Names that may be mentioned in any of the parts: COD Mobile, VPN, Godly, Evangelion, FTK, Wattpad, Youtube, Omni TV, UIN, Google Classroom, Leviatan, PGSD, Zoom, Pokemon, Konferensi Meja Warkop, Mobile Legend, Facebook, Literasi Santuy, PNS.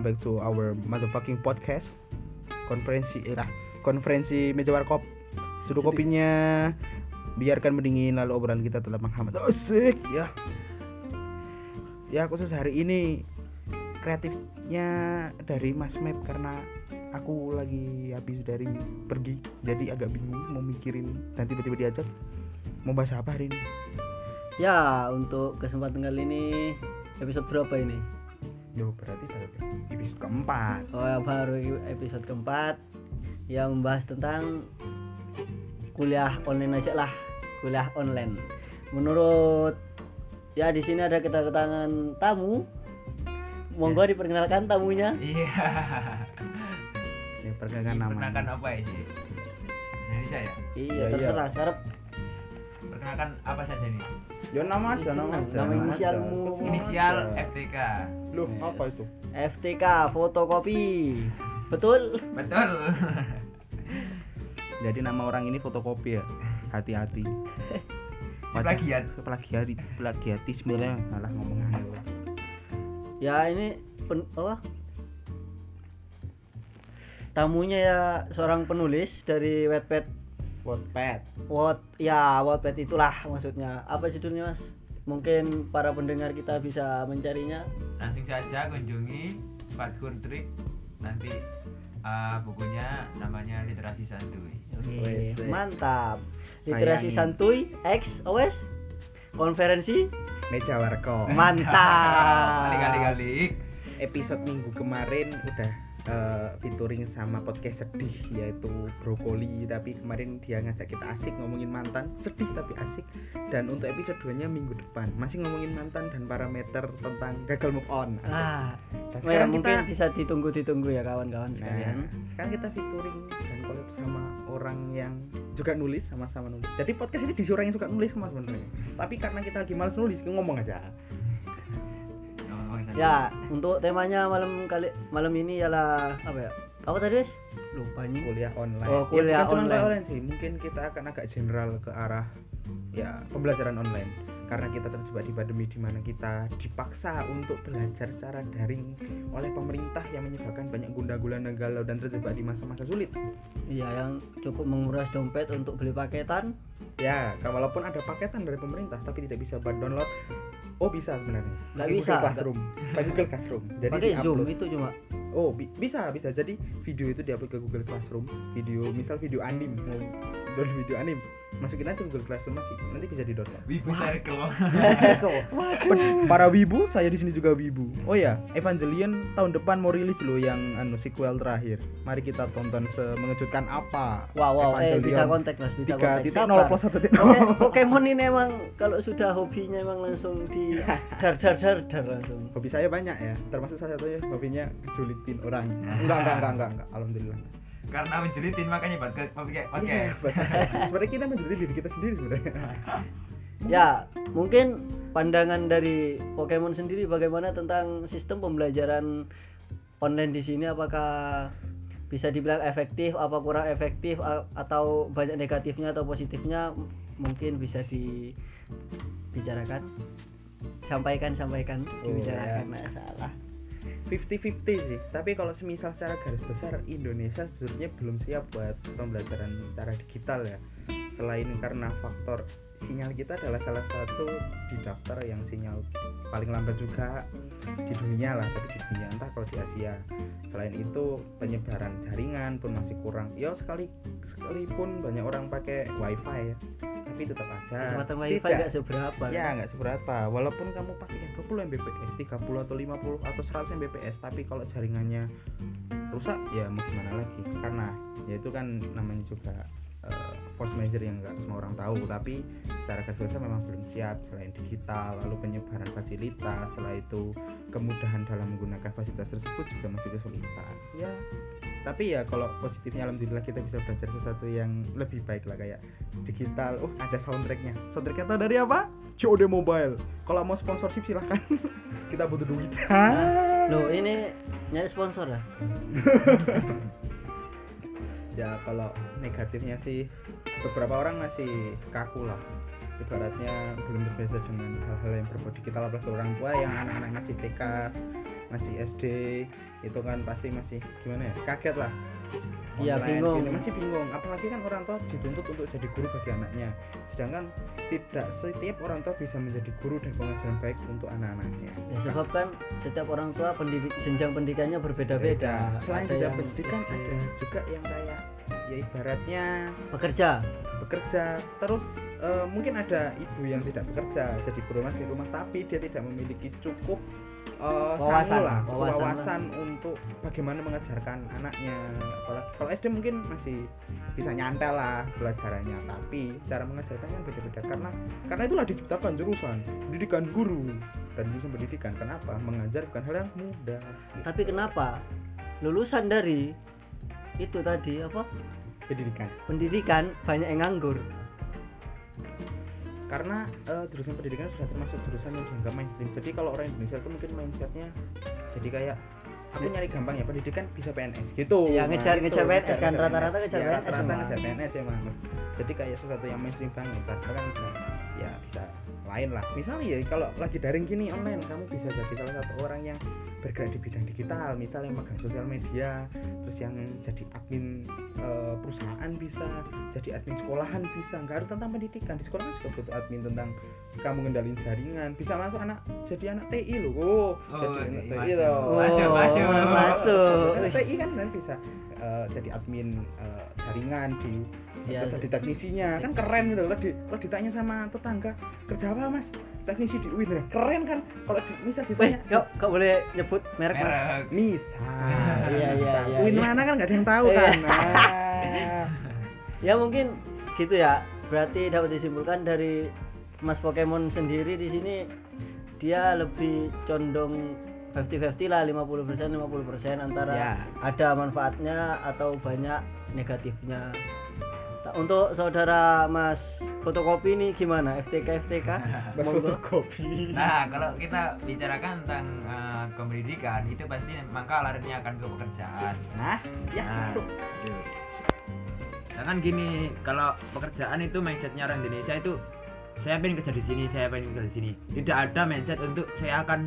welcome back to our motherfucking podcast. Konferensi Meja Warkop. Seduh kopinya, biarkan mendingin lalu obrolan kita tetap menghangat. Asik ya. Ya, khusus hari ini kreatifnya dari Mas Map karena aku lagi habis dari pergi, jadi agak bingung mau mikirin, dan tiba-tiba diajak mau bahas apa hari ini. Ya, untuk kesempatan kali ini episode berapa ini? Yo, berarti episode keempat. Oh ya, baru episode keempat yang membahas tentang kuliah online aja lah, kuliah online. Menurut ya, di sini ada kedatangan tamu. Monggo diperkenalkan tamunya. Iya. Diperkenalkan nama. Perkenalkan apa aja? Indonesia ya? Iya, terserah. Iya. Sarap. Perkenalkan apa saja nih? Ya nama aja. Nama inisialmu. Inisial FTK. Loh, apa itu? FTK, fotokopi. Betul? Betul. Jadi nama orang ini fotokopi ya. Hati-hati. Plagiatisme lah, salah ngomong aja. Ya, ini tamunya ya seorang penulis dari Wattpad itulah maksudnya. Apa judulnya, Mas? Mungkin para pendengar kita bisa mencarinya. Langsung saja kunjungi Patkur Trik nanti. Bukunya namanya Literasi Santuy. Okay. Mantap. Literasi Santuy X OS Konferensi Meja Warkop. Mantap. Kali-kali episode minggu kemarin udah featuring sama podcast sedih, yaitu Brokoli, tapi kemarin dia ngajak kita asik ngomongin mantan, sedih tapi asik. Dan untuk episode 2-nya minggu depan masih ngomongin mantan dan parameter tentang gagal move on. Dan sekarang mungkin kita bisa ditunggu ya kawan-kawan sekalian. Sekarang kita featuring dan collab sama orang yang juga nulis, sama-sama nulis. Jadi podcast ini disuruh yang suka nulis Mas sebenarnya. Tapi karena kita lagi malas nulis, ngomong aja. Ya, untuk temanya malam ini ialah apa ya? Apa tadi? Lupa nih. Kuliah online. Oh, kuliah online sih. Mungkin kita akan agak general ke arah ya pembelajaran online. Karena kita terjebak di pandemi di mana kita dipaksa untuk belajar secara daring oleh pemerintah yang menyebabkan banyak gundah-gulana galau dan terjebak di masa-masa sulit. Iya, yang cukup menguras dompet untuk beli paketan. Ya, walaupun ada paketan dari pemerintah tapi tidak bisa buat download. Oh, bisa sebenarnya. Pakai Google Classroom. Jadi pakai Zoom itu cuma. Oh, bisa. Jadi video itu diupload ke Google Classroom. Misal video anim. Masukin aja Google Classroom masih. Nanti bisa di-download. Wibu Circle. Para wibu, saya di sini juga wibu. Oh ya, Evangelion tahun depan mau rilis loh yang sequel terakhir. Mari kita tonton mengejutkan apa. Wow, Evangelion. Bisa kontak Mas, bisa kontak. 3.0+1.0. Pokemon ini emang kalau sudah hobinya emang langsung di dar langsung. Hobi saya banyak ya, termasuk salah satunya hobinya julitin orang. Enggak, alhamdulillah. Karena menjulitin makanya buat podcast. Sebenarnya kita menjulitin diri kita sendiri sebenarnya. Ya, mungkin pandangan dari Pokemon sendiri bagaimana tentang sistem pembelajaran online di sini, apakah bisa dibilang efektif, apa kurang efektif, atau banyak negatifnya atau positifnya, mungkin bisa dibicarakan. Sampaikan dibicarakan, masalah 50-50 sih. Tapi kalau semisal secara garis besar Indonesia sejujurnya belum siap buat pembelajaran secara digital ya. Selain karena faktor sinyal kita adalah salah satu di daftar yang sinyal paling lambat juga di dunia lah, tapi di dunia entah kalau di Asia. Selain itu penyebaran jaringan pun masih kurang. Ya sekalipun banyak orang pakai wifi ya, tapi tetap aja kecepatan wifi enggak seberapa. Ya, enggak seberapa. Walaupun kamu pakai 20 Mbps, 30 atau 50 atau 100 Mbps, tapi kalau jaringannya rusak ya mau gimana lagi? Karena ya itu kan namanya juga force major yang enggak semua orang tahu, tapi secara kerja memang belum siap. Selain digital, lalu penyebaran fasilitas, setelah itu kemudahan dalam menggunakan fasilitas tersebut juga masih kesulitan. Ya. Tapi ya kalau positifnya alhamdulillah kita bisa belajar sesuatu yang lebih baik lah, kayak digital. Ada soundtracknya. Soundtracknya tahu dari apa? COD Mobile. Kalau mau sponsorship silahkan. Kita butuh duit. Loh, ini nyari sponsor lah. Ya kalau negatifnya sih beberapa orang masih kaku lah ibaratnya belum terbiasa dengan hal-hal yang berbau digital, apalagi orang tua yang anak-anak masih TK, masih SD, itu kan pasti masih gimana ya, kaget lah. Iya, bingung. Gini, masih bingung. Apalagi kan orang tua dituntut untuk jadi guru bagi anaknya. Sedangkan tidak setiap orang tua bisa menjadi guru dan pengajaran baik untuk anak-anaknya. Ya, sebab kan setiap orang tua jenjang pendidikannya berbeda-beda. Selain jenjang pendidikan ada juga yang kayak ya ibaratnya bekerja. Terus mungkin ada ibu yang tidak bekerja, jadi berumah di rumah tapi dia tidak memiliki cukup wawasan untuk bagaimana mengajarkan anaknya. Kalau SD mungkin masih bisa nyantel lah pelajarannya, tapi cara mengajarkannya beda-beda karena itulah diciptakan jurusan pendidikan guru dan jurusan pendidikan. Kenapa? Mengajar bukan hal yang mudah. Tapi kenapa lulusan dari itu tadi apa? Pendidikan banyak yang nganggur. Karena jurusan pendidikan sudah termasuk jurusan yang dianggap mainstream. Jadi kalau orang Indonesia itu mungkin mindsetnya jadi kayak aku nyari gampang ya, pendidikan bisa PNS gitu. Ya ngejar PNS kan rata-rata ngejar PNS. Rata-rata ngejar PNS ya, Mas. Jadi kayak sesuatu yang mainstream banget. Bahkan ya bisa lain lah. Misalnya ya kalau lagi daring gini online, kamu bisa jadi salah satu orang yang bergerak di bidang digital, misalnya megang sosial media, terus yang jadi admin perusahaan bisa, jadi admin sekolahan bisa. Nggak harus tentang pendidikan, di sekolah kan juga butuh admin tentang kamu ngendalin jaringan, bisa masuk anak TI loh. Masuk TI kan nanti bisa jadi admin jaringan di jadi teknisinya kan keren gitu loh. Lo ditanya sama tetangga kerja apa mas, teknisi di UIN, keren kan. Kalau misal ditanya kok boleh nyebut merek mas, misal UIN mana kan nggak ada yang tahu kan. Ya mungkin gitu ya. Berarti dapat disimpulkan dari Mas Pokemon sendiri di sini dia lebih condong 50-50 lah, 50% antara ada manfaatnya atau banyak negatifnya. Untuk saudara Mas fotokopi ini gimana? FTK? Mas fotokopi. Nah, kalau kita bicarakan tentang pendidikan itu pasti maka larinya akan ke pekerjaan. Jangan gini, kalau pekerjaan itu mindsetnya orang Indonesia itu saya pengen kerja di sini. Tidak ada mindset untuk saya akan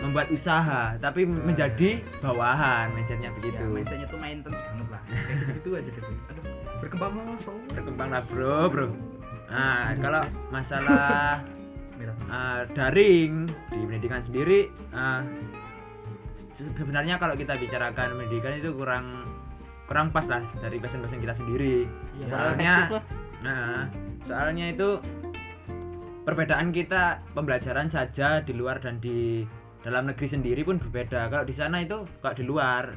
membuat usaha tapi menjadi bawahan, mindsetnya begitu. Ya, mindsetnya tuh maintenance banget lah. Kayak gitu aja deh. Aduh, berkembang lah bro. Nah, kalau masalah daring di pendidikan sendiri, sebenarnya kalau kita bicarakan pendidikan itu kurang pas lah dari passion kita sendiri. Ya, soalnya itu perbedaan kita pembelajaran saja di luar dan di dalam negeri sendiri pun berbeda. Kalau di sana itu kalau di luar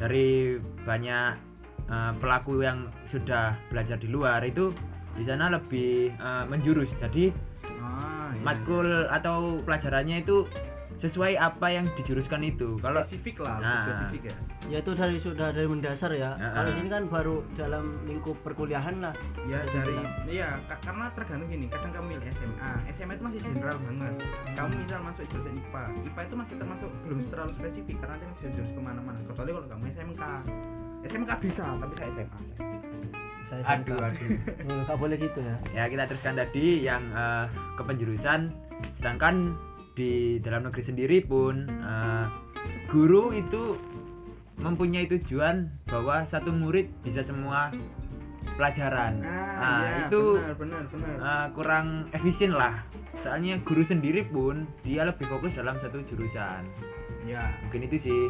dari banyak pelaku yang sudah belajar di luar itu di sana lebih menjurus. Jadi matkul atau pelajarannya itu sesuai apa yang dijuruskan itu. Kalau spesifik lah, spesifik ya. Ya itu sudah dari mendasar ya. Kalau ini kan baru dalam lingkup perkuliahan lah. Ya karena tergantung gini, kadang kamu milih SMA itu masih general banget. Kamu misal masuk jurusan IPA itu masih termasuk belum terlalu spesifik karena nanti masih jurus kemana-mana. Kecuali kalau kamu SMK bisa, tapi saya SMA. Aduh. Enggak boleh gitu ya. Ya kita teruskan tadi yang kepenjurusan. Sedangkan di dalam negeri sendiri pun guru itu mempunyai tujuan bahwa satu murid bisa semua pelajaran. Itu benar. Kurang efisien lah. Soalnya guru sendiri pun dia lebih fokus dalam satu jurusan. Ya, mungkin itu sih.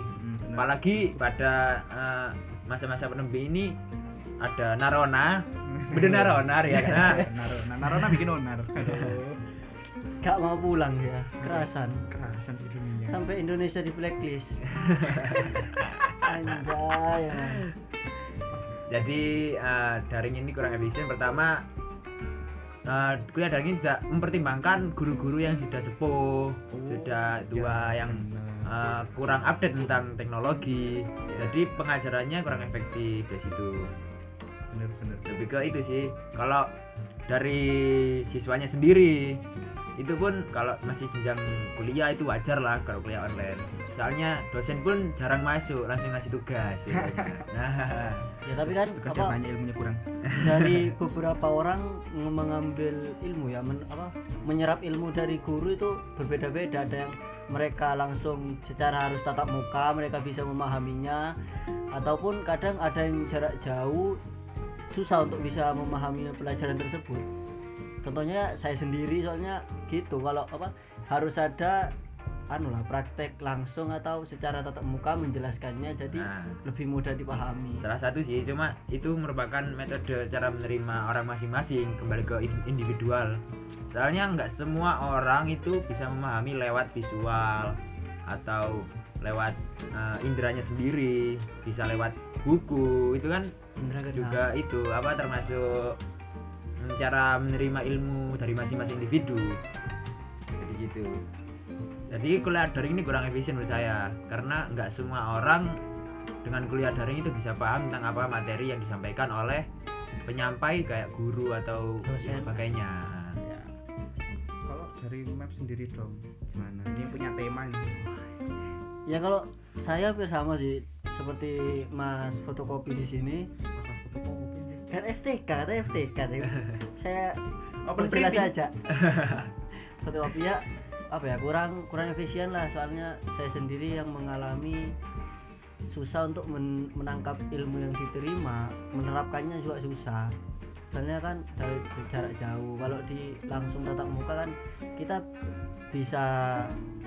Apalagi pada masa-masa pandemi ini ada Narona. Bener Naronar ya kan? Narona bikin onar. Gak mau pulang ya. Kerasan di dunia. Sampai Indonesia di blacklist. Anjay. Jadi daring ini kurang efisien. Pertama, kuliah daring ini tidak mempertimbangkan guru-guru yang sudah sepuh, sudah tua, yang kurang update tentang teknologi. Jadi pengajarannya kurang efektif dari situ. Benar. Lebih ke itu sih. Kalau dari siswanya sendiri itu pun kalau masih jenjang kuliah itu wajar lah kalau kuliah online. Soalnya dosen pun jarang masuk, langsung ngasih tugas gitu. Ya tapi kan tugasnya banyak, ilmunya kurang. dari beberapa orang mengambil ilmu ya, menyerap ilmu dari guru itu berbeda-beda. Ada yang mereka langsung secara harus tatap muka, mereka bisa memahaminya, ataupun kadang ada yang jarak jauh susah untuk bisa memahami pelajaran tersebut. Contohnya saya sendiri soalnya gitu, kalau harus ada praktek langsung atau secara tatap muka menjelaskannya, jadi lebih mudah dipahami. Salah satu sih, cuma itu merupakan metode cara menerima orang masing-masing, kembali ke individual. Soalnya nggak semua orang itu bisa memahami lewat visual atau lewat inderanya sendiri, bisa lewat buku, itu kan juga itu termasuk cara menerima ilmu dari masing-masing individu. Jadi gitu. Jadi kuliah daring ini kurang efisien menurut saya, karena nggak semua orang dengan kuliah daring itu bisa paham tentang apa materi yang disampaikan oleh penyampaian kayak guru atau sebagainya. Ya. Kalau dari map sendiri dong, gimana? Ini punya tema nih. Ya kalau saya sama sih seperti Mas fotokopi di sini. Kan FTK, ada FTK. Saya perjelas aja. Fotokopi ya. kurang efisien lah, soalnya saya sendiri yang mengalami susah untuk menangkap ilmu yang diterima, menerapkannya juga susah. Soalnya kan dari jarak jauh, kalau di langsung tatap muka kan kita bisa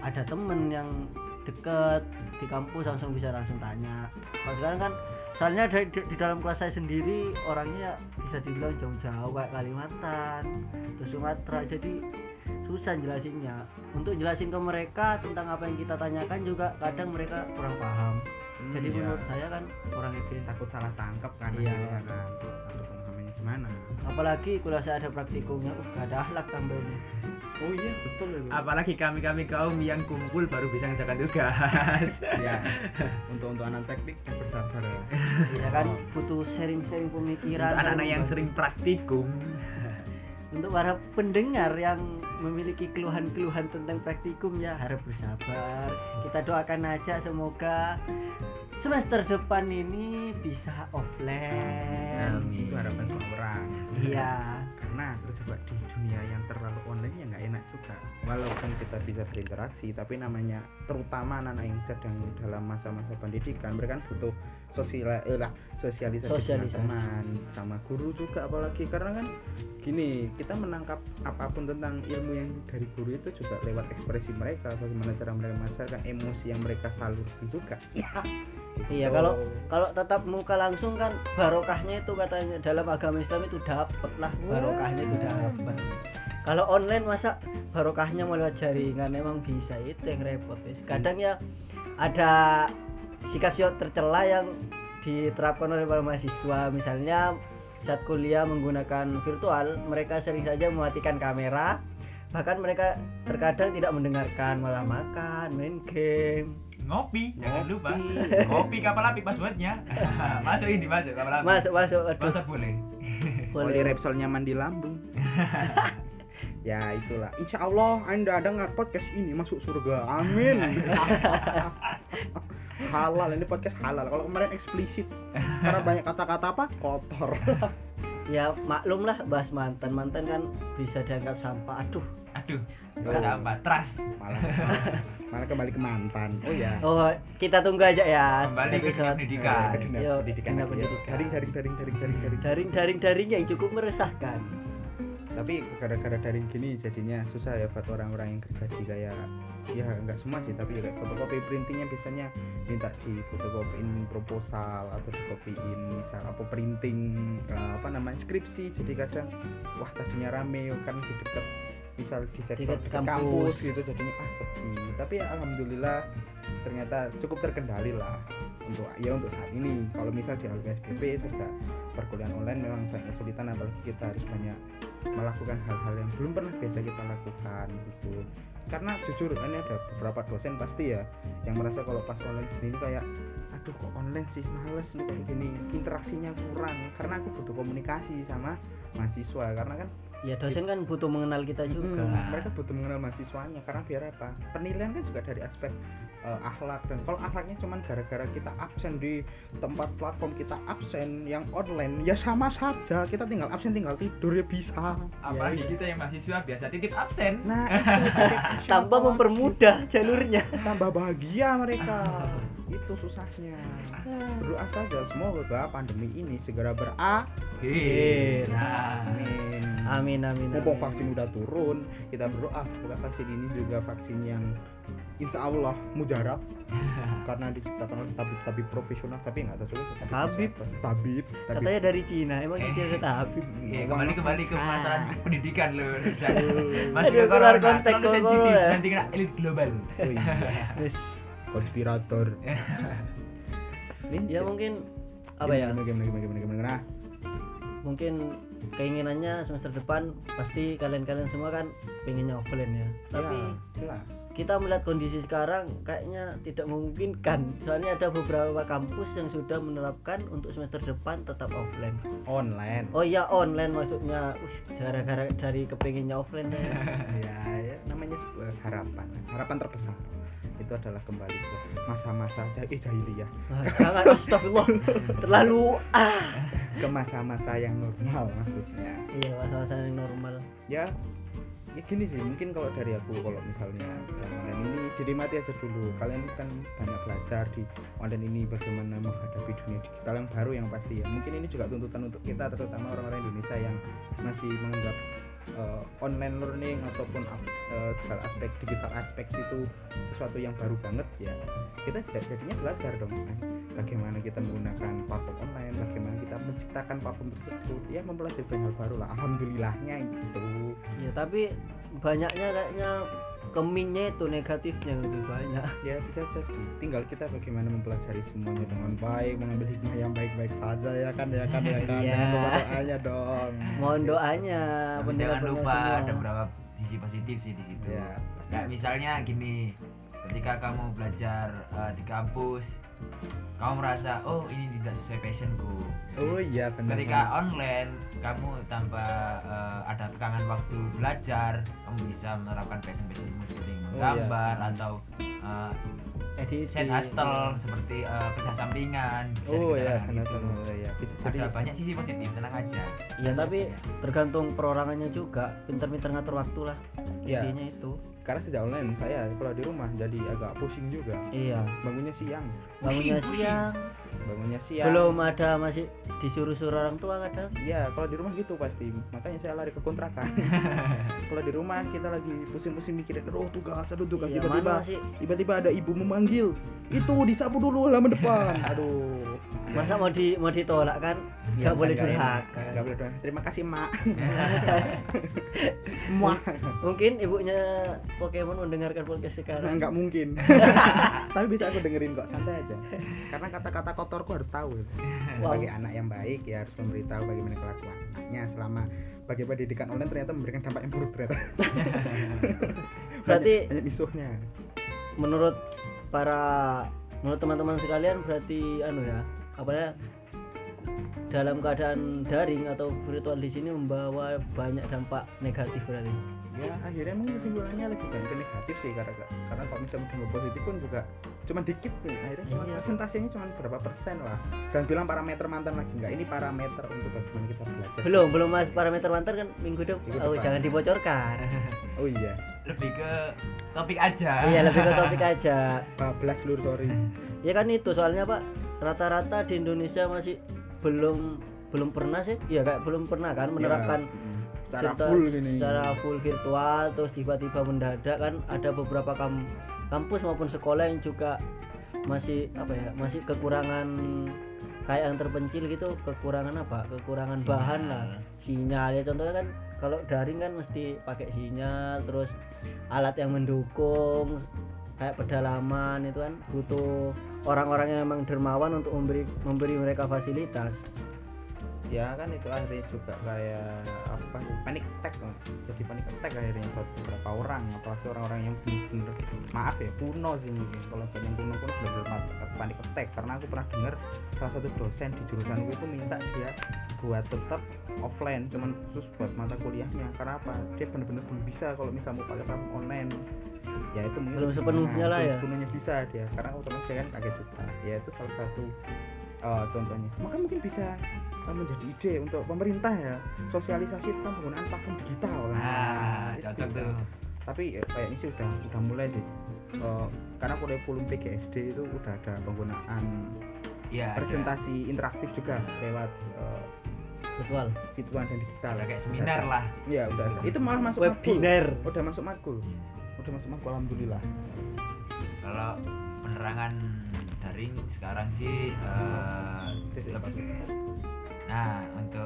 ada temen yang deket di kampus, langsung bisa langsung tanya. Kalau sekarang kan soalnya di dalam kelas saya sendiri orangnya bisa dibilang jauh-jauh, kayak Kalimantan, terus Sumatera, jadi susah jelasinnya. Untuk jelasin ke mereka tentang apa yang kita tanyakan juga kadang mereka kurang paham. Jadi menurut saya kan kurang efisien, takut salah tangkap kan. Iya. Atau pemahamannya gimana? Apalagi kalau saya ada praktikumnya, gak ada akhlak tambahnya. Oh iya betul ya. Apalagi kami kaum yang kumpul baru bisa ngerjakan tugas. Ya. Untuk anak teknik yang bersabar. Iya kan, butuh sharing pemikiran. Untuk anak-anak yang sering praktikum. Untuk para pendengar yang memiliki keluhan-keluhan tentang praktikum ya, harap bersabar. Kita doakan aja semoga semester depan ini bisa offline. Amin. Itu harapan semua orang. Iya. Karena terjebak di dunia yang terlalu online ya nggak enak juga. Walaupun kita bisa berinteraksi, tapi namanya terutama anak-anak yang sedang dalam masa-masa pendidikan, mereka butuh sosialisasi teman sama guru juga. Apalagi karena kan gini, kita menangkap apapun tentang ilmu yang dari guru itu juga lewat ekspresi mereka, bagaimana cara mereka mengajarkan, emosi yang mereka salurkan juga. Iya, kalau tatap muka langsung kan barokahnya itu katanya dalam agama Islam itu dapatlah barokahnya itu dapat. Kalau online masa barokahnya melalui jaringan, emang bisa, itu yang repot. Kadang ya ada sikap-sikap tercela yang diterapkan oleh para mahasiswa, misalnya saat kuliah menggunakan virtual, mereka sering saja mematikan kamera, bahkan mereka terkadang tidak mendengarkan, malah makan, main game, ngopi, jangan lupa kopi kapal api passwordnya. masuk kapal api, masuk boleh Repsolnya mandi lambung. Ya itulah, insyaallah Anda dengar podcast ini masuk surga, amin. Halal, ini podcast halal. Kalau kemarin eksplisit karena banyak kata-kata kotor. Ya maklum lah, bahas mantan kan bisa dianggap sampah. Aduh bukan sampah, trust malah kembali ke mantan. Oh ya, kita tunggu aja ya, kembali ke pendidikan. Yo, pendidikan daring yang cukup meresahkan. Tapi gara-gara daring gini jadinya susah ya buat orang-orang yang kerja di kayak, ya nggak semua sih, tapi kayak fotokopi printingnya biasanya minta di fotokopiin proposal atau dikopiin misal printing skripsi. Jadi kadang wah tadinya rame kan di dekat misal di sektor kampus gitu, jadinya sepi. Tapi ya, alhamdulillah ternyata cukup terkendali lah untuk saat ini. Kalau misal di LPSBB saja perkuliahan online memang banyak kesulitan, apalagi kita harus banyak melakukan hal-hal yang belum pernah biasa kita lakukan gitu. Karena jujur ini ada beberapa dosen pasti ya yang merasa kalau pas online gini kayak aduh kok online sih, males nih kayak gini, interaksinya kurang. Karena aku butuh komunikasi sama mahasiswa, karena kan Ya dosen kan butuh mengenal kita juga. Mereka butuh mengenal mahasiswanya karena biar apa? Penilaian kan juga dari aspek akhlak, dan kalau akhlaknya cuman gara-gara kita absen di tempat platform kita absen yang online, ya sama saja kita tinggal absen tinggal tidur ya bisa. Apalagi ya, kita yang mahasiswa biasa titip absen. Nah, itu tambah mempermudah jalurnya. Tambah bahagia mereka. Itu susahnya. Berdoa saja semoga pandemi ini segera berakhir. Amin. Mumpung vaksin udah turun, kita berdoa semoga vaksin ini juga vaksin yang insya Allah mujarab karena diciptakan oleh tabib-tabib profesional, tapi nggak tersulit. Tabib. Katanya dari Cina, emang Cina tabib. Kembali ke masalah pendidikan loh. Masih keluar konteks sensitif, nanti kena elit global. Terus konspirator. Ya mungkin apa ya? Gimana? Mungkin keinginannya semester depan pasti kalian semua kan pengennya offline ya. Tapi ya, kita melihat kondisi sekarang kayaknya tidak memungkinkan. Soalnya ada beberapa kampus yang sudah menerapkan untuk semester depan tetap offline. Online. Oh iya, online maksudnya. Gara-gara dari kepengennya offline deh. Ya, namanya sebuah harapan. Harapan terbesar itu adalah kembali ke masa-masa jahiliyah. Astagfirullah. Terlalu ke masa-masa yang normal maksudnya. Iya, masa-masa yang normal. Ya gini sih, mungkin kalau dari aku, kalau misalnya kalian ini dinikmati aja dulu. Kalian kan banyak belajar di online ini bagaimana menghadapi dunia digital yang baru yang pasti ya. Mungkin ini juga tuntutan untuk kita, terutama orang-orang Indonesia yang masih menganggap online learning ataupun segala aspek digital aspek itu sesuatu yang baru banget ya. Kita jadinya belajar dong kan, bagaimana kita menggunakan platform online, bagaimana kita menciptakan platform tersebut, ya mempelajari hal baru lah, alhamdulillahnya gitu. Ya tapi banyaknya kayaknya keminnya itu negatifnya lebih banyak. Ya bisa jadi. Tinggal kita bagaimana mempelajari semuanya dengan baik, mengambil hikmah yang baik-baik saja ya kan. Doanya dong. Mohon doanya. Jangan lupa semua. Ada beberapa sisi positif sih di situ. Ya, kayak misalnya gini, ketika kamu belajar di kampus, kamu merasa oh ini tidak sesuai passionku. Oh iya benar. Ketika online kamu tanpa ada kekangan waktu belajar, kamu bisa menerapkan passionmu seperti menggambar atau set hustle seperti kerja sampingan. Bisa ada banyak sisi positif, tenang aja. Iya tapi tergantung perorangannya juga, pintar-pintar ngatur waktu lah intinya itu. Karena sejak online saya kalau di rumah jadi agak pusing juga. Iya. Bangunnya siang. Belum ada, masih disuruh-suruh orang tua kadang. Iya, kalau di rumah gitu pasti. Makanya saya lari ke kontrakan. Kalau di rumah kita lagi pusing-pusing mikirin, tugas tiba-tiba ada ibu memanggil. Itu disapu dulu halaman depan. Aduh. Masa mau ditolak kan? Enggak boleh durhaka. Enggak boleh durhaka. Terima kasih, Mak. Mungkin ibunya Pokemon mendengarkan podcast sekarang. Enggak mungkin. Tapi bisa aku dengerin kok, santai aja. Karena kata-kata kotorku harus tahu. Sebagai anak yang baik ya harus memberitahu bagaimana kelakuan anaknya selama bagaimana pendidikan online ternyata memberikan dampak yang buruk ternyata. Berarti banyak isunya. Menurut teman-teman sekalian berarti dalam keadaan daring atau virtual di sini membawa banyak dampak negatif berarti. Ya akhirnya mungkin kesimpulannya lebih banyak ke negatif sih, karena kalau misalnya dampak positif pun juga cuma dikit nih akhirnya, cuma presentasinya cuma berapa persen lah. Jangan bilang parameter mantan lagi, enggak, ini parameter untuk bagaimana kita belajar. Belum Mas, parameter mantan kan minggu depan. Oh jangan dibocorkan. Oh iya, lebih ke topik aja. Iya lebih ke topik aja. 15 lur sorry. Ya kan itu soalnya Pak, rata-rata di Indonesia masih belum pernah sih ya, kayak belum pernah kan menerapkan secara full virtual. Terus tiba-tiba mendadak kan ada beberapa kampus maupun sekolah yang juga masih kekurangan kayak yang terpencil gitu, kekurangan sinyal. Bahan lah, sinyal ya, contohnya kan kalau daring kan mesti pakai sinyal, terus alat yang mendukung kayak pedalaman itu kan butuh orang-orang yang emang dermawan untuk memberi mereka fasilitas. ya kan itu akhirnya juga kayak apa sih, panic attack, jadi panic attack akhirnya beberapa orang, apalagi orang-orang yang bener-bener maaf ya kuno sih mungkin, kalau yang kuno bener-bener panic attack. Karena aku pernah dengar salah satu dosen di jurusanku itu minta dia buat tetap offline cuman khusus buat mata kuliahnya. Karena apa, dia bener-bener belum bisa kalau misalnya mau pakai platform online, ya itu mungkin belum sepenuhnya lah ya, sepenuhnya bisa dia karena otomatis dia kan kaget juga. Ya itu salah satu contohnya. Maka mungkin bisa menjadi ide untuk pemerintah ya, sosialisasi tentang penggunaan platform digital. Nah, cocok tuh. Tapi kayaknya sih udah mulai sih. Karena kurikulum PGSD itu udah ada penggunaan presentasi interaktif juga lewat virtual dan digital. Kayak seminar lah. Iya, udah. Itu malah masuk webinar. Udah masuk makul, alhamdulillah. Kalau penerangan daring sekarang sih nah untuk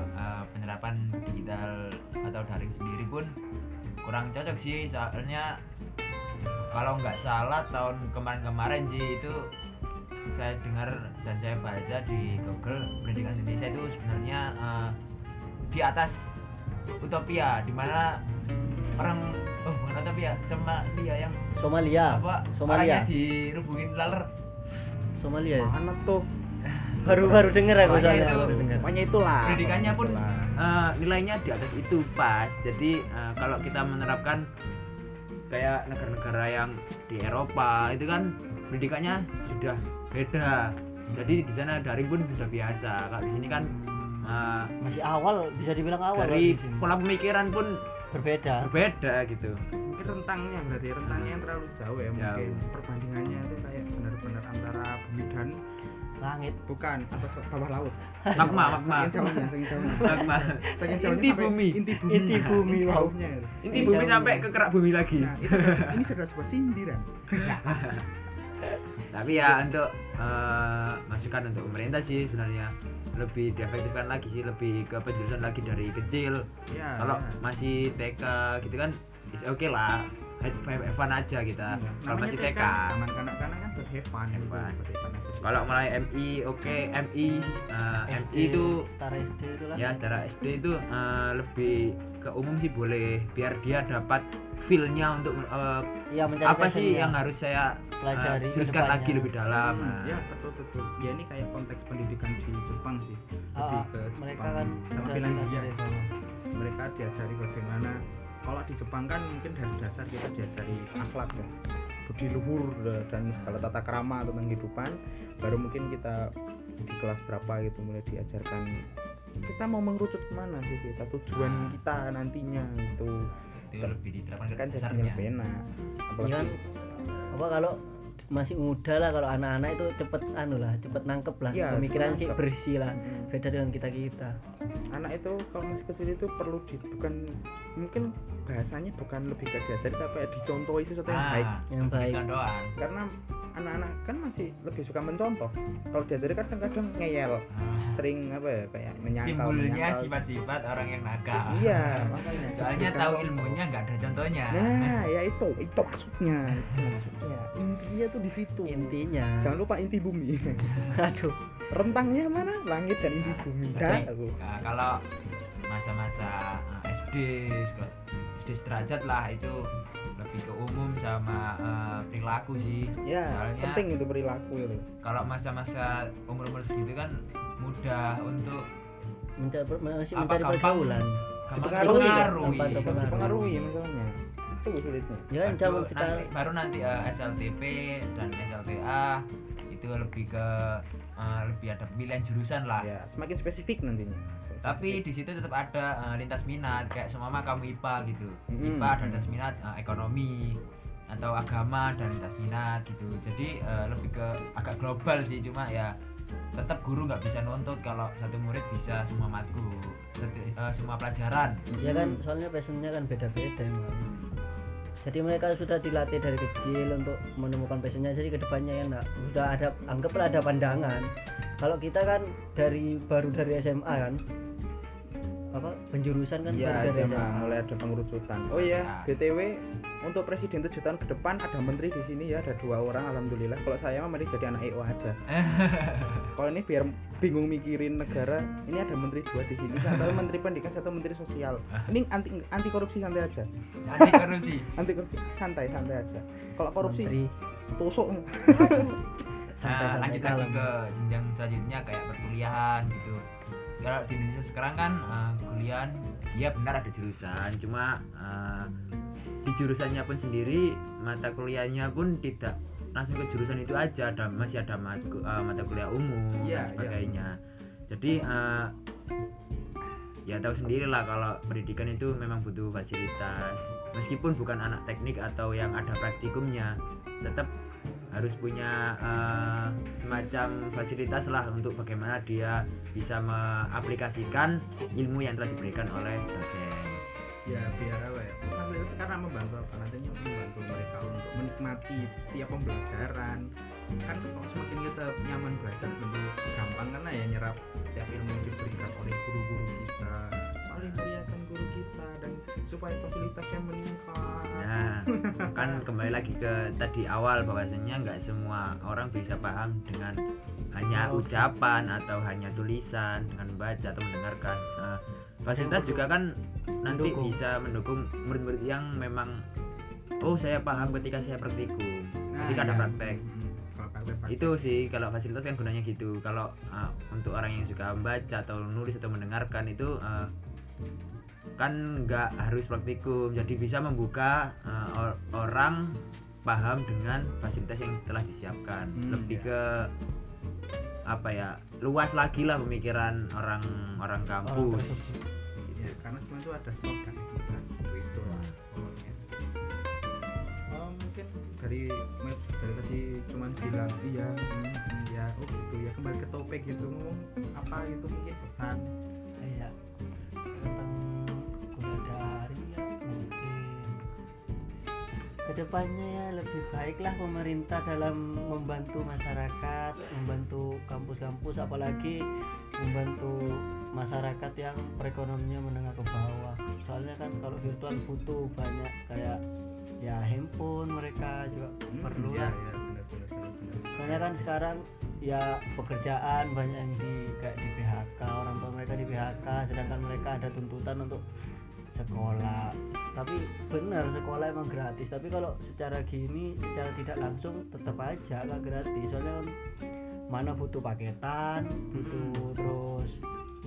penerapan digital atau daring sendiri pun kurang cocok sih, soalnya kalau nggak salah tahun kemarin sih itu saya dengar dan saya baca di Google, pendidikan Indonesia itu sebenarnya di atas utopia, dimana orang bukan utopia, Somalia orangnya dirubuhin laler Somalia mana tuh, baru dengar aku soalnya. Makanya itulah pendidikannya pun nilainya di atas itu pas. Jadi kalau kita menerapkan kayak negara-negara yang di Eropa itu kan pendidikannya sudah beda. Jadi di sana daring pun sudah biasa. Kalau di sini kan masih awal, bisa dibilang awal. Dari pola pemikiran pun berbeda gitu. Mungkin rentangnya yang terlalu jauh ya. Mungkin perbandingannya itu kayak benar-benar antara bumi dan langit, bukan atas bawah laut. Magma. Inti bumi. Jauhnya. Inti bumi sampai ke kerak bumi lagi. Nah, ini sudah sebuah sindiran. Tapi ya untuk masukan untuk pemerintah sih sebenarnya lebih diefektifkan lagi sih, lebih ke penjurusan lagi dari kecil. Ya, kalau masih TK gitu kan is okay lah. Have fun aja kita. Kalau masih TK, anak-anak kan have fun. Kalau mulai MI, MI itu setara SD itu lah. Ya, setara SD itu lebih ke umum sih boleh, biar dia dapat feel-nya untuk apa sih yang harus saya pelajari, teruskan lagi lebih dalam. Ya, betul. Ya ini kayak konteks pendidikan di Jepang sih. Lebih ke Jepang. Mereka kan sama Finlandia. Mereka diajari bagaimana. Kalau di Jepang kan mungkin dari dasar kita diajari akhlak ya, budi luhur dan segala tata krama tentang kehidupan. Baru mungkin kita di kelas berapa gitu mulai diajarkan kita mau mengerucut kemana sih kita, tujuan kita nantinya gitu. Itu lebih diterapkan ke kan dasarnya. Apalagi apa kalau masih muda lah, kalau anak-anak itu cepet nangkep lah ya, pemikiran sih bersih lah, beda dengan kita anak itu kalau masih kecil itu perlu mungkin bahasanya bukan lebih ke diajari tapi dicontohi sesuatu yang baik doang. Karena anak-anak kan masih lebih suka mencontoh, kalau diajari kadang-kadang ngeyel, sering apa ya kayak menyangkal, timbulnya sifat-sifat orang yang nakal. Iya, makanya soalnya tahu ilmunya nggak ada contohnya. Nah ya itu maksudnya intinya tuh di situ, intinya jangan lupa inti bumi. Aduh, rentangnya mana, langit dan inti bumi. Kalau masa-masa SD sederajat lah itu lebih ke umum sama perilaku sih. Ya, soalnya penting itu perilaku itu. Kalau masa-masa umur-umur segitu kan mudah untuk masih mencari pergaulan, dipengaruhi misalnya. Itu sulitnya. Ya, baru nanti SLTP dan SLTA itu lebih ke lebih ada pilihan jurusan lah. Ya, semakin spesifik nantinya. Tapi di situ tetap ada lintas minat, kayak semama kamu IPA gitu. IPA dan lintas minat ekonomi atau agama dan lintas minat gitu. Jadi lebih ke agak global sih, cuma ya tetap guru nggak bisa nuntut kalau satu murid bisa semua matkul, semua pelajaran. Ya kan, soalnya passionnya kan beda-beda. Jadi mereka sudah dilatih dari kecil untuk menemukan passionnya, jadi kedepannya enak. Sudah ada, anggaplah ada pandangan. Kalau kita kan baru dari SMA kan apa penjurusan kan ya, mulai ada pengerucutan. Oh iya, BTW untuk presiden 7 tahun ke depan ada menteri di sini ya, ada 2 orang alhamdulillah. Kalau saya mah mending jadi anak EO aja. Kalau ini biar bingung mikirin negara. Ini ada menteri 2 di sini, satu menteri pendidikan, satu menteri sosial. Ini anti korupsi santai aja. Anti korupsi. Anti korupsi santai aja. Kalau korupsi menteri tusuk. Nah, lanjut lagi ke jenjang selanjutnya kayak perkuliahan gitu. Kalau di Indonesia sekarang kan kuliahan, ya benar ada jurusan, cuma di jurusannya pun sendiri mata kuliahnya pun tidak langsung ke jurusan itu aja, ada masih ada mata kuliah umum dan sebagainya. Jadi ya tahu sendirilah kalau pendidikan itu memang butuh fasilitas. Meskipun bukan anak teknik atau yang ada praktikumnya, tetap harus punya semacam fasilitas lah untuk bagaimana dia bisa mengaplikasikan ilmu yang telah diberikan oleh dosen. Ya biar apa ya, fasilitas sekarang membantu apa, nantinya membantu mereka untuk menikmati setiap pembelajaran. Kan kalau semakin kita nyaman belajar tentu gampang karena ya nyerap setiap ilmu yang diberikan oleh guru-guru kita, oleh muliakan guru kita, dan supaya fasilitasnya meningkat. Nah, kan kembali lagi ke tadi awal bahwasanya nggak semua orang bisa paham dengan hanya ucapan atau hanya tulisan, dengan membaca atau mendengarkan. Fasilitas juga kan nanti bisa mendukung murid-murid yang memang saya paham ketika saya praktikum, ketika ada praktek. Itu sih kalau fasilitas kan gunanya gitu. Kalau untuk orang yang suka membaca atau nulis atau mendengarkan itu kan nggak harus praktikum, jadi bisa membuka orang paham dengan fasilitas yang telah disiapkan. Lebih ke apa ya, luas lagi lah pemikiran orang kampus. Ya, karena semua itu ada sebab dan akibat gitu lah. Mungkin dari tadi cuman bilang iya oh gitu ya, kembali ke topik gitu, ngomong apa gitu mungkin pesan ya tentang dari mungkin kedepannya ya lebih baiklah pemerintah dalam membantu masyarakat, membantu kampus-kampus, apalagi membantu masyarakat yang perekonomiannya menengah ke bawah. Soalnya kan kalau virtual butuh banyak kayak ya handphone, mereka juga perlu. Karena kan sekarang ya pekerjaan banyak yang kayak di PHK, orang tua mereka di PHK, sedangkan mereka ada tuntutan untuk sekolah. Tapi benar sekolah emang gratis, tapi kalau secara gini, secara tidak langsung tetap aja nggak gratis. Soalnya kan mana butuh paketan,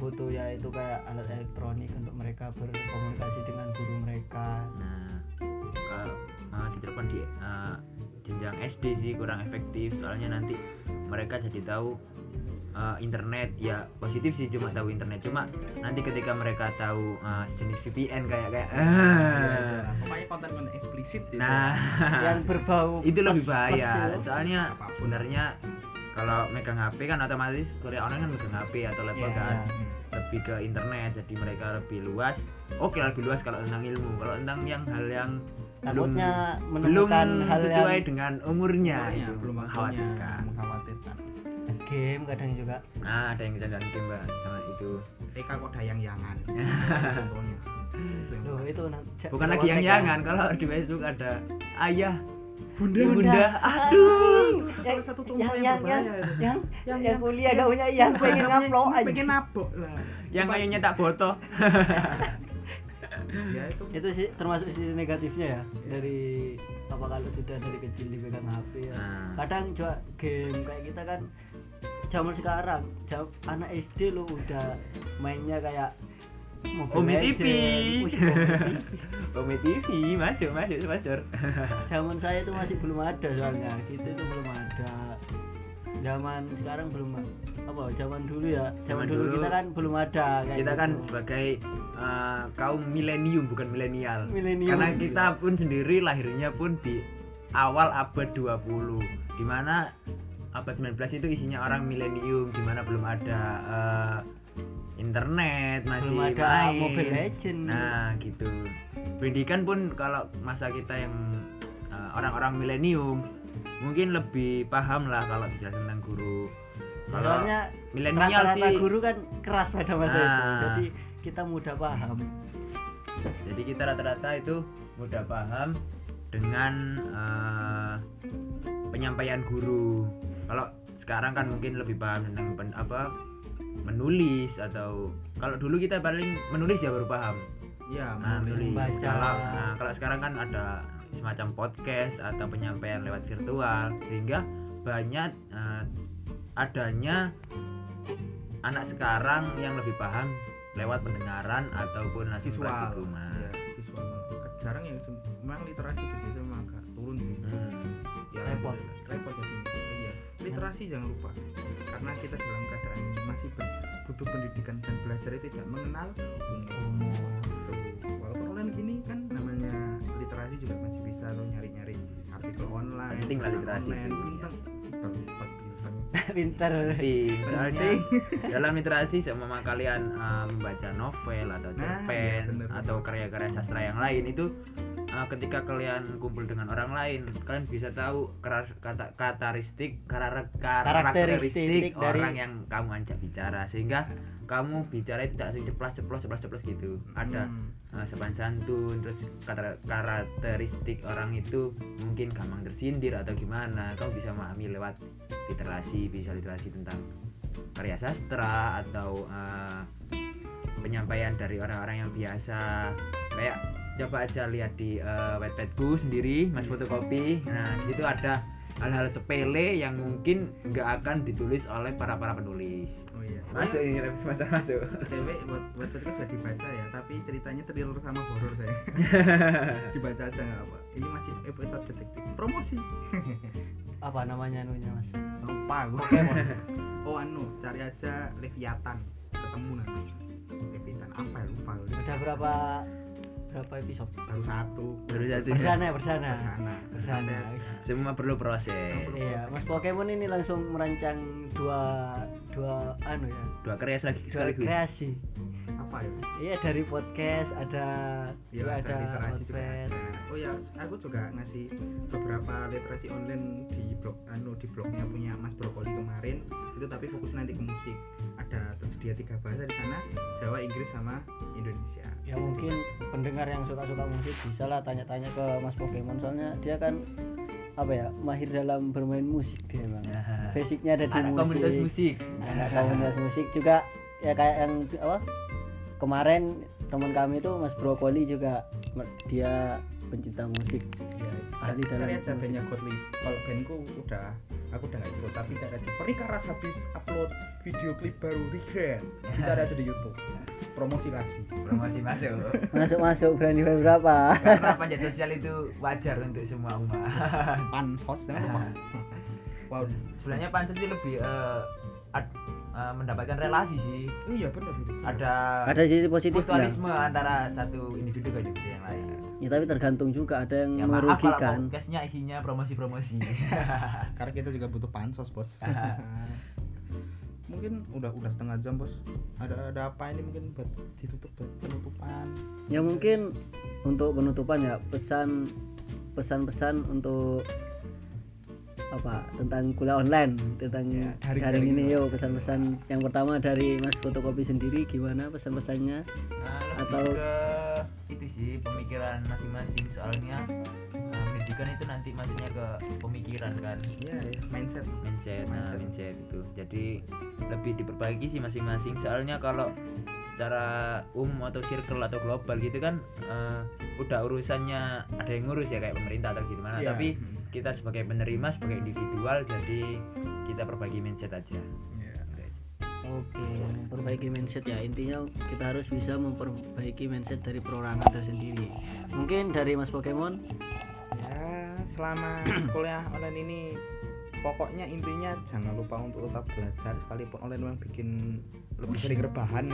butuh ya itu kayak alat elektronik untuk mereka berkomunikasi dengan guru mereka. Nah, kalau diterapkan di jenjang SD sih kurang efektif, soalnya nanti mereka jadi tahu internet ya positif sih, cuma tahu internet, cuma nanti ketika mereka tahu jenis VPN kayak konten eksplisit gitu. Nah, yang berbau itu lebih bahaya. Soalnya sebenarnya kalau megang HP kan otomatis kuliah orang kan megang HP atau laptop kan, lebih ke internet, jadi mereka lebih luas. Lebih luas kalau tentang ilmu, kalau tentang yang hal yang takutnya menemukan hal sesuai yang dengan umurnya itu belum mengkhawatirkan. Game kadang juga ada yang kecanduan game mbak, sama itu Eka kok dayang-yangan contohnya. Itu bukan lagi yang-yangan, kalau di Facebook ada ayah bunda. Aduh, salah satu contoh yang berbahaya yang kuliah gak punya, yang pengen ngaplok aja, pengen nabok lah, yang kayaknya tak botoh. Ya, itu sih termasuk sisi negatifnya ya, dari apa kalau sudah dari kecil dipegang HP ya. Kadang juga game kayak kita kan zaman sekarang anak SD lo udah mainnya kayak Mobile Legend, Omni TV, masuk sponsor. Zaman saya itu masih belum ada, soalnya gitu itu belum ada. Zaman sekarang belum apa, zaman dulu ya. Zaman dulu kita kan belum ada kayak kita gitu. Kan sebagai kaum milenium, bukan milenial. Karena kita pun sendiri lahirnya pun di awal abad 20, di mana abad 19 itu isinya orang milenium, di mana belum ada internet, masih belum ada main Mobile Legend. Nah, gitu. Pendidikan pun kalau masa kita yang orang-orang milenium mungkin lebih paham lah kalau bicara tentang guru Soalnya rata-rata guru kan keras pada masa itu, jadi kita mudah paham. Jadi kita rata-rata itu mudah paham dengan penyampaian guru. Kalau sekarang kan mungkin lebih paham tentang menulis, atau kalau dulu kita paling menulis ya baru paham. Ya, menulis. Kalau sekarang kan ada semacam podcast atau penyampaian lewat virtual, sehingga banyak adanya anak sekarang yang lebih paham lewat pendengaran ataupun langsung praktik rumah. Ya, visual. Sekarang yang memang literasi itu biasanya memang agak turun sih. Ya, repot ya. Iya. Literasi jangan lupa, karena kita dalam keadaan masih butuh pendidikan dan belajar itu tidak mengenal umur. Walaupun online gini kan namanya literasi juga masih bisa lo nyari-nyari artikel online. Penting lah literasi. Pinter. Soalnya dalam literasi sama kalian membaca novel atau cerpen atau karya-karya sastra yang lain itu, ketika kalian kumpul dengan orang lain, kalian bisa tahu karakteristik orang yang kamu ajak bicara, sehingga kamu bicara itu tidak langsung ceplos gitu. Ada sopan santun, terus karakteristik orang itu mungkin gampang tersindir atau gimana, kamu bisa memahami lewat literasi. Bisa literasi tentang karya sastra atau penyampaian dari orang-orang yang biasa. Kayak coba aja lihat di Wattpadku sendiri, Mas Fotokopi. Nah, di situ ada hal-hal sepele yang mungkin nggak akan ditulis oleh para penulis. Oh iya. Masuk ini, masuk. Btw, buat terus sudah dibaca ya, tapi ceritanya thriller sama horor saya. Dibaca aja nggak apa. Ini masih episode detektif promosi. Apa namanya anunya, Mas? Lupa gue. Pokemon. Oh anu, cari aja Leviatan, ketemu nanti. Leviatan apa ya, lupa. Ada berapa episode? Baru satu. Perdana. Semua perlu proses. Iya, Mas Pokemon ini langsung merancang dua kreasi lagi sekaligus. Kreasi. Apa ya? Iya, dari podcast ada literasi juga. Oh ya, aku juga ngasih beberapa literasi online di blog di blognya punya Mas Brokoli kemarin. Itu tapi fokus nanti ke musik. Ada tersedia 3 bahasa di sana, Jawa, Inggris sama Indonesia. Ya, mungkin pendengar yang suka-suka musik bisa lah tanya-tanya ke Mas Pokemon, soalnya dia kan mahir dalam bermain musik dia memang. Basicnya ada di musik. Komunitas musik juga ya, kayak yang kemarin teman kami itu Mas Brokoli juga, dia pencinta musik. Ya, ahli dalam musik. Bandnya Godly. Kalau bandku aku udah nggak ikut, tapi cara aja Perikaras habis upload video klip baru Regan. Kita ada di YouTube. Promosi lagi. Masuk berani berapa? Karena panjat sosial itu wajar untuk semua umat. Pansos namanya. Wow, sebenarnya pansos sih lebih mendapatkan relasi sih. Iya benar. Ada sisi positifnya. Mutualisme antara satu individu dengan yang lain. Ya tapi tergantung juga, ada yang merugikan. Podcastnya isinya promosi-promosi. Karena kita juga butuh pansos, Bos. Mungkin udah setengah jam, Bos. Ada apa ini mungkin buat ditutup, buat penutupan. Ya mungkin untuk penutupan ya pesan-pesan untuk tentang kuliah online, tentang hari ini. Yo, pesan-pesan yang pertama dari Mas Fotokopi sendiri, gimana pesan-pesannya? Atau itu sih pemikiran masing-masing, soalnya pendidikan itu nanti maksudnya ke pemikiran kan. Iya. Mindset itu. Jadi lebih diperbaiki sih masing-masing, soalnya kalau secara atau circle atau global gitu kan udah urusannya ada yang ngurus ya, kayak pemerintah atau gimana. Yeah. Tapi kita sebagai penerima, sebagai individual, jadi kita perbaiki mindset aja. Yeah. Oke, perbaiki mindset ya, intinya kita harus bisa memperbaiki mindset dari perorangan itu sendiri. Mungkin dari Mas Pokemon ya, selama kuliah online ini pokoknya intinya jangan lupa untuk tetap belajar, sekalipun online memang bikin lebih sering rebahan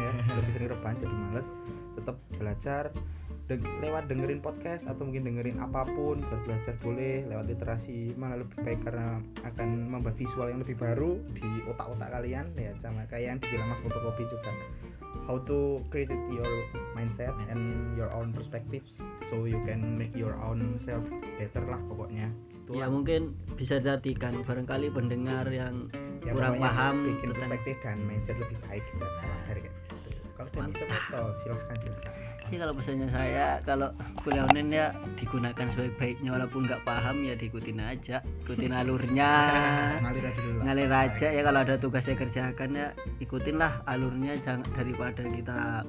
jadi males. Tetap belajar lewat dengerin podcast atau mungkin dengerin apapun, belajar boleh lewat literasi, malah lebih baik karena akan membuat visual yang lebih baru di otak-otak kalian ya, sama kayak yang dibilang Mas Fotokopi juga, how to create your mindset and your own perspectives so you can make your own self better lah pokoknya. Ya mungkin bisa diartikan barangkali pendengar yang ya, kurang paham, bikin perspektif dan mindset lebih baik kita sadar kayak gitu. Kalau dari itu silahkan juga. Ini kalau pesannya saya, kalau kuliah online ya digunakan sebaik-baiknya, walaupun nggak paham ya diikutin aja, ikutin alurnya. Ngalir aja ya, kalau ada tugas saya kerjakan ya ikutinlah alurnya, jangan daripada kita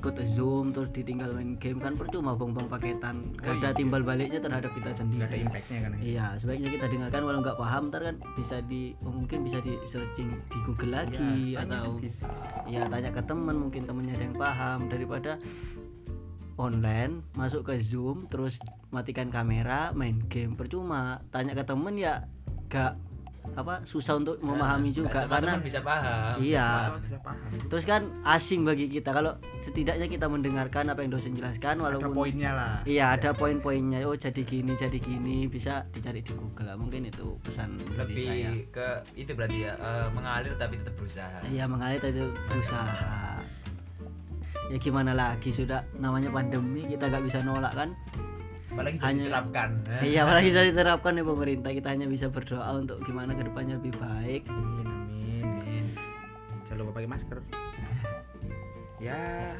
ikut Zoom terus ditinggal main game kan percuma, bong-bong paketan, gak ada timbal baliknya terhadap kita sendiri. Gak ada impactnya kan? Iya, sebaiknya kita dengarkan, walau nggak paham ntar kan bisa mungkin bisa di searching di Google lagi ya, atau ya tanya ke teman, mungkin temennya ada yang paham, daripada online masuk ke Zoom terus matikan kamera main game percuma, tanya ke temen ya gak susah untuk memahami juga, karena bisa paham. Iya. Bisa paham. Terus kan asing bagi kita, kalau setidaknya kita mendengarkan apa yang dosen jelaskan, walaupun ada poinnya lah. Iya, ada poin-poinnya. Oh, jadi gini bisa dicari di Google lah. Mungkin itu pesan dari saya. Lebih ke itu berarti ya, mengalir tapi tetap berusaha. Iya, mengalir tapi tetap berusaha. Ya gimana lagi, sudah namanya pandemi, kita enggak bisa nolak kan? Apalagi sudah diterapkan. Iya, apalagi sudah diterapkan ya pemerintah, kita hanya bisa berdoa untuk gimana kedepannya lebih baik. Amin. Jangan lupa pakai masker. Ya,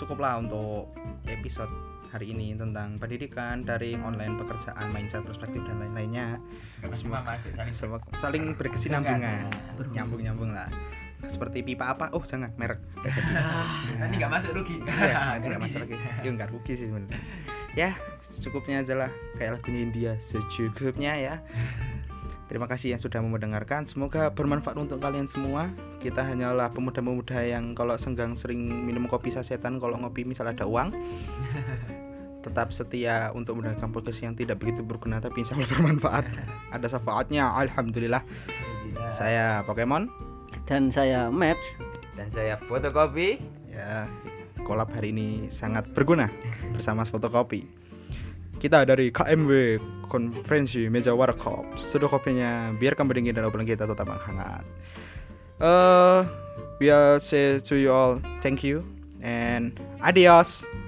cukuplah untuk episode hari ini tentang pendidikan daring, online, pekerjaan, mindset, perspektif dan lain-lainnya. Semua masih saling berkesinambungan, nyambung-nyambung lah. Seperti pipa apa? Oh jangan, merek. Nanti nggak masuk rugi. Iya, nggak masuk rugi. Iya nggak rugi sih sebenarnya. Ya secukupnya aja lah, kayak lagunya India, secukupnya ya. Terima kasih yang sudah mendengarkan, semoga bermanfaat untuk kalian semua. Kita hanyalah pemuda-pemuda yang kalau senggang sering minum kopi sasetan, kalau ngopi misal ada uang. Tetap setia untuk mendengarkan podcast yang tidak begitu berguna tapi insya Allah bermanfaat, ada syafaatnya, alhamdulillah. Saya Pokemon, dan saya Maps, dan saya Fotokopi. Ya, kolab hari ini sangat berguna bersama Fotokopi. Kita dari KMW Konferensi Meja Warkop. Seduh kopinya, biarkan berdingin dan obrolan kita tetap hangat. We say to you all, thank you and adios.